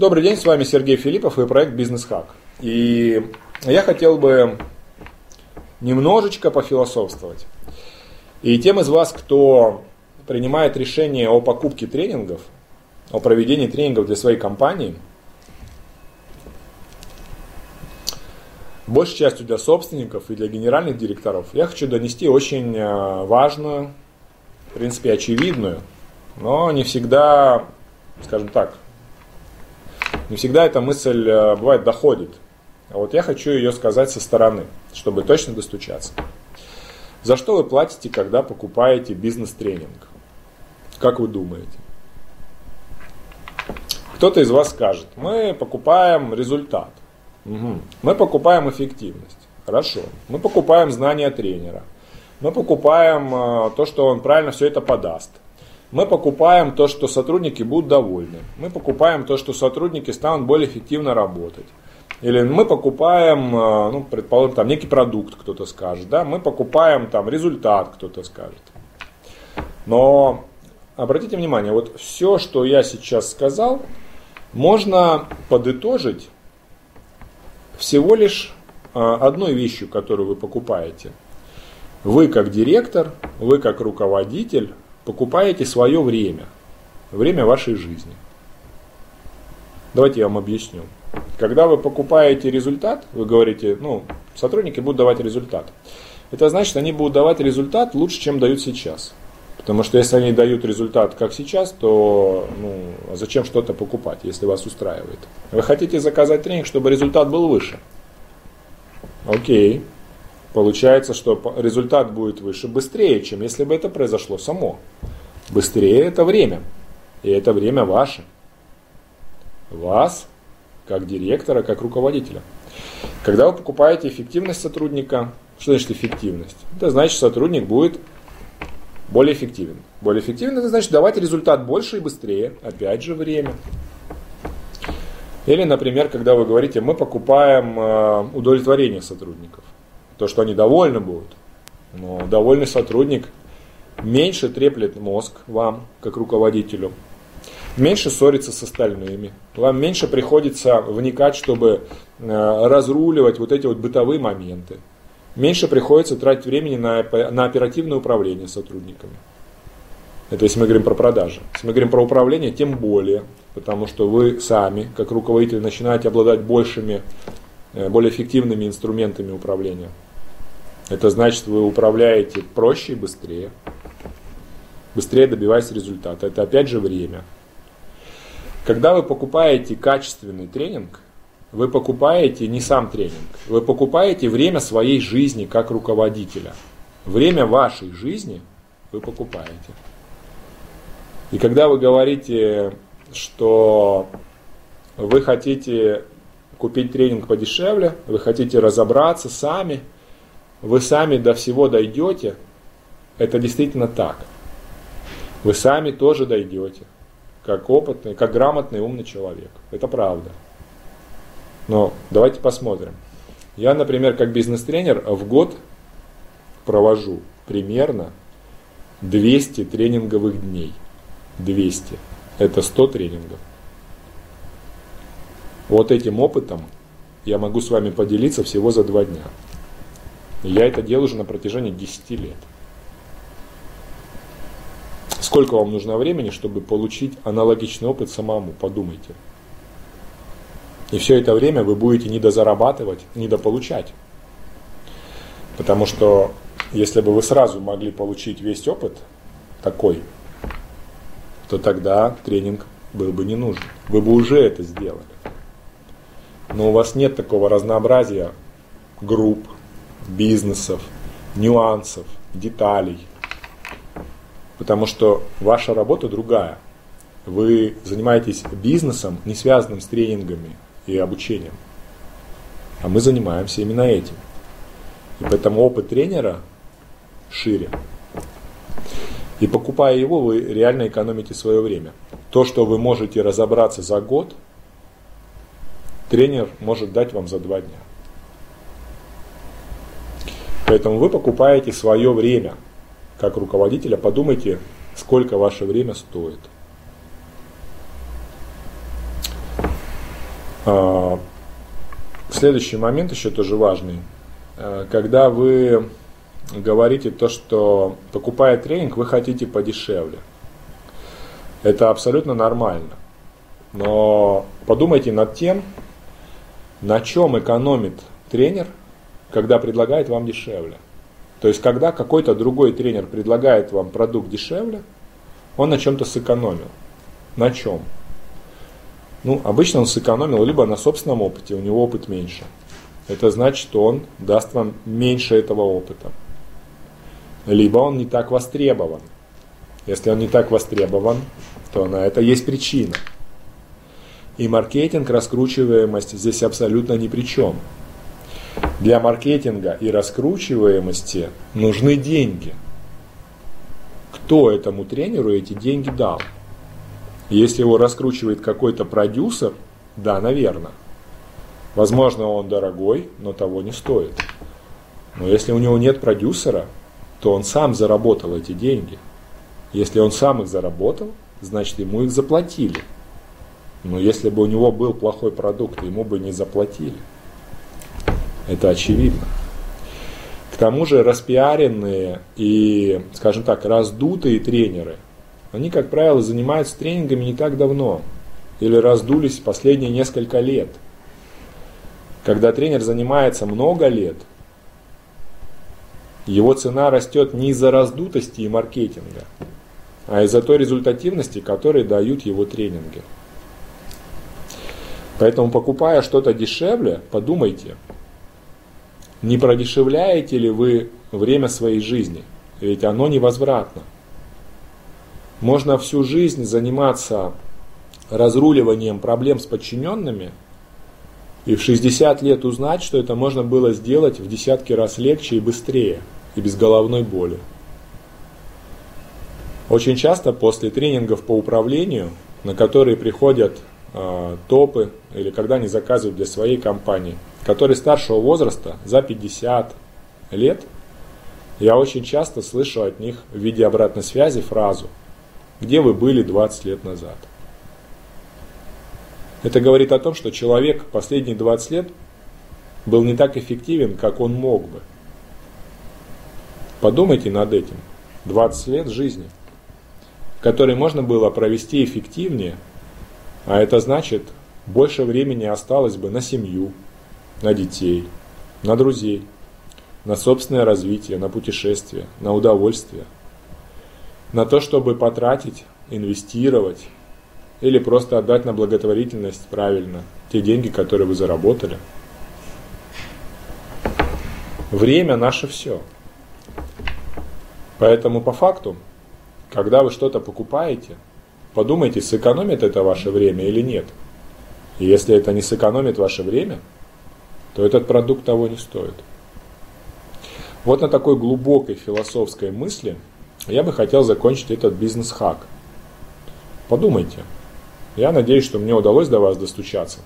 Добрый день, с вами Сергей Филипов и проект «Бизнес-хак». И я хотел бы немножечко пофилософствовать. И тем из вас, кто принимает решение о покупке тренингов, о проведении тренингов для своей компании, большей частью для собственников и для генеральных директоров, я хочу донести очень важную, в принципе, очевидную, но не всегда, скажем так, не всегда эта мысль, бывает, доходит. А вот я хочу ее сказать со стороны, чтобы точно достучаться. За что вы платите, когда покупаете бизнес-тренинг? Как вы думаете? Кто-то из вас скажет: мы покупаем результат, мы покупаем эффективность. Хорошо. Мы покупаем знания тренера. Мы покупаем то, что он правильно все это подаст. Мы покупаем то, что сотрудники будут довольны. Мы покупаем то, что сотрудники станут более эффективно работать. Или мы покупаем, ну, предположим, там некий продукт, кто-то скажет, да? Мы покупаем там результат, кто-то скажет. Но обратите внимание, вот все, что я сейчас сказал, можно подытожить всего лишь одной вещью, которую вы покупаете. Вы как директор, вы как руководитель покупаете свое время, время вашей жизни. Давайте я вам объясню. Когда вы покупаете результат, вы говорите, ну, сотрудники будут давать результат. Это значит, они будут давать результат лучше, чем дают сейчас. Потому что если они дают результат, как сейчас, то ну, зачем что-то покупать, если вас устраивает? Вы хотите заказать тренинг, чтобы результат был выше. Окей. Получается, что результат будет выше быстрее, чем если бы это произошло само. Быстрее это время. И это время ваше. Вас, как директора, как руководителя. Когда вы покупаете эффективность сотрудника, что значит эффективность? Это значит, сотрудник будет более эффективен. Более эффективен, это значит давать результат больше и быстрее. Опять же, время. Или, например, когда вы говорите, мы покупаем удовлетворение сотрудников. То, что они довольны будут. Но довольный сотрудник меньше треплет мозг вам, как руководителю. Меньше ссорится с остальными. Вам меньше приходится вникать, чтобы разруливать вот эти вот бытовые моменты. Меньше приходится тратить времени на оперативное управление сотрудниками. Это если мы говорим про продажи. Если мы говорим про управление, тем более. Потому что вы сами, как руководитель, начинаете обладать более эффективными инструментами управления. Это значит, вы управляете проще и быстрее. Быстрее добиваясь результата. Это опять же время. Когда вы покупаете качественный тренинг, вы покупаете не сам тренинг. Вы покупаете время своей жизни как руководителя. Время вашей жизни вы покупаете. И когда вы говорите, что вы хотите купить тренинг подешевле, вы хотите разобраться сами, вы сами до всего дойдете, это действительно так. Вы сами тоже дойдете, как опытный, как грамотный, умный человек. Это правда. Но давайте посмотрим. Я, например, как бизнес-тренер в год провожу примерно 200 тренинговых дней. 200. Это 100 тренингов. Вот этим опытом я могу с вами поделиться всего за 2 дня. Я это делаю уже на протяжении 10 лет. Сколько вам нужно времени, чтобы получить аналогичный опыт самому? Подумайте. И все это время вы будете недозарабатывать, недополучать. Потому что, если бы вы сразу могли получить весь опыт такой, то тогда тренинг был бы не нужен. Вы бы уже это сделали. Но у вас нет такого разнообразия групп, бизнесов, нюансов, деталей. Потому что ваша работа другая. Вы занимаетесь бизнесом, не связанным с тренингами и обучением. А мы занимаемся именно этим. И поэтому опыт тренера шире. И покупая его, вы реально экономите свое время. То, что вы можете разобраться за год, тренер может дать вам за 2 дня. Поэтому вы покупаете свое время. Как руководителя, подумайте, сколько ваше время стоит. Следующий момент еще тоже важный. Когда вы говорите то, что покупая тренинг, вы хотите подешевле. Это абсолютно нормально. Но подумайте над тем, на чем экономит тренер, когда предлагает вам дешевле. То есть, когда какой-то другой тренер предлагает вам продукт дешевле, он на чем-то сэкономил. На чем? Ну, обычно он сэкономил либо на собственном опыте, у него опыт меньше. Это значит, что он даст вам меньше этого опыта. Либо он не так востребован. Если он не так востребован, то на это есть причина. И маркетинг, раскручиваемость здесь абсолютно ни при чем. Для маркетинга и раскручиваемости нужны деньги. Кто этому тренеру эти деньги дал? Если его раскручивает какой-то продюсер, да, наверное. Возможно, он дорогой, но того не стоит. Но если у него нет продюсера, то он сам заработал эти деньги. Если он сам их заработал, значит, ему их заплатили. Но если бы у него был плохой продукт, ему бы не заплатили. Это очевидно. К тому же распиаренные и, скажем так, раздутые тренеры, они, как правило, занимаются тренингами не так давно. Или раздулись последние несколько лет. Когда тренер занимается много лет, его цена растет не из-за раздутости и маркетинга, а из-за той результативности, которую дают его тренинги. Поэтому, покупая что-то дешевле, подумайте, не продешевляете ли вы время своей жизни, ведь оно невозвратно. Можно всю жизнь заниматься разруливанием проблем с подчиненными и в 60 лет узнать, что это можно было сделать в десятки раз легче и быстрее, и без головной боли. Очень часто после тренингов по управлению, на которые приходят топы, или когда они заказывают для своей компании, которые старшего возраста, за 50 лет, я очень часто слышу от них в виде обратной связи фразу: «Где вы были 20 лет назад?». Это говорит о том, что человек последние 20 лет был не так эффективен, как он мог бы. Подумайте над этим. 20 лет жизни, которые можно было провести эффективнее, а это значит, больше времени осталось бы на семью, на детей, на друзей, на собственное развитие, на путешествия, на удовольствие, на то, чтобы потратить, инвестировать, или просто отдать на благотворительность правильно те деньги, которые вы заработали. Время наше все. Поэтому по факту, когда вы что-то покупаете, подумайте, сэкономит это ваше время или нет. И если это не сэкономит ваше время, то этот продукт того не стоит. Вот на такой глубокой философской мысли я бы хотел закончить этот бизнес-хак. Подумайте. Я надеюсь, что мне удалось до вас достучаться.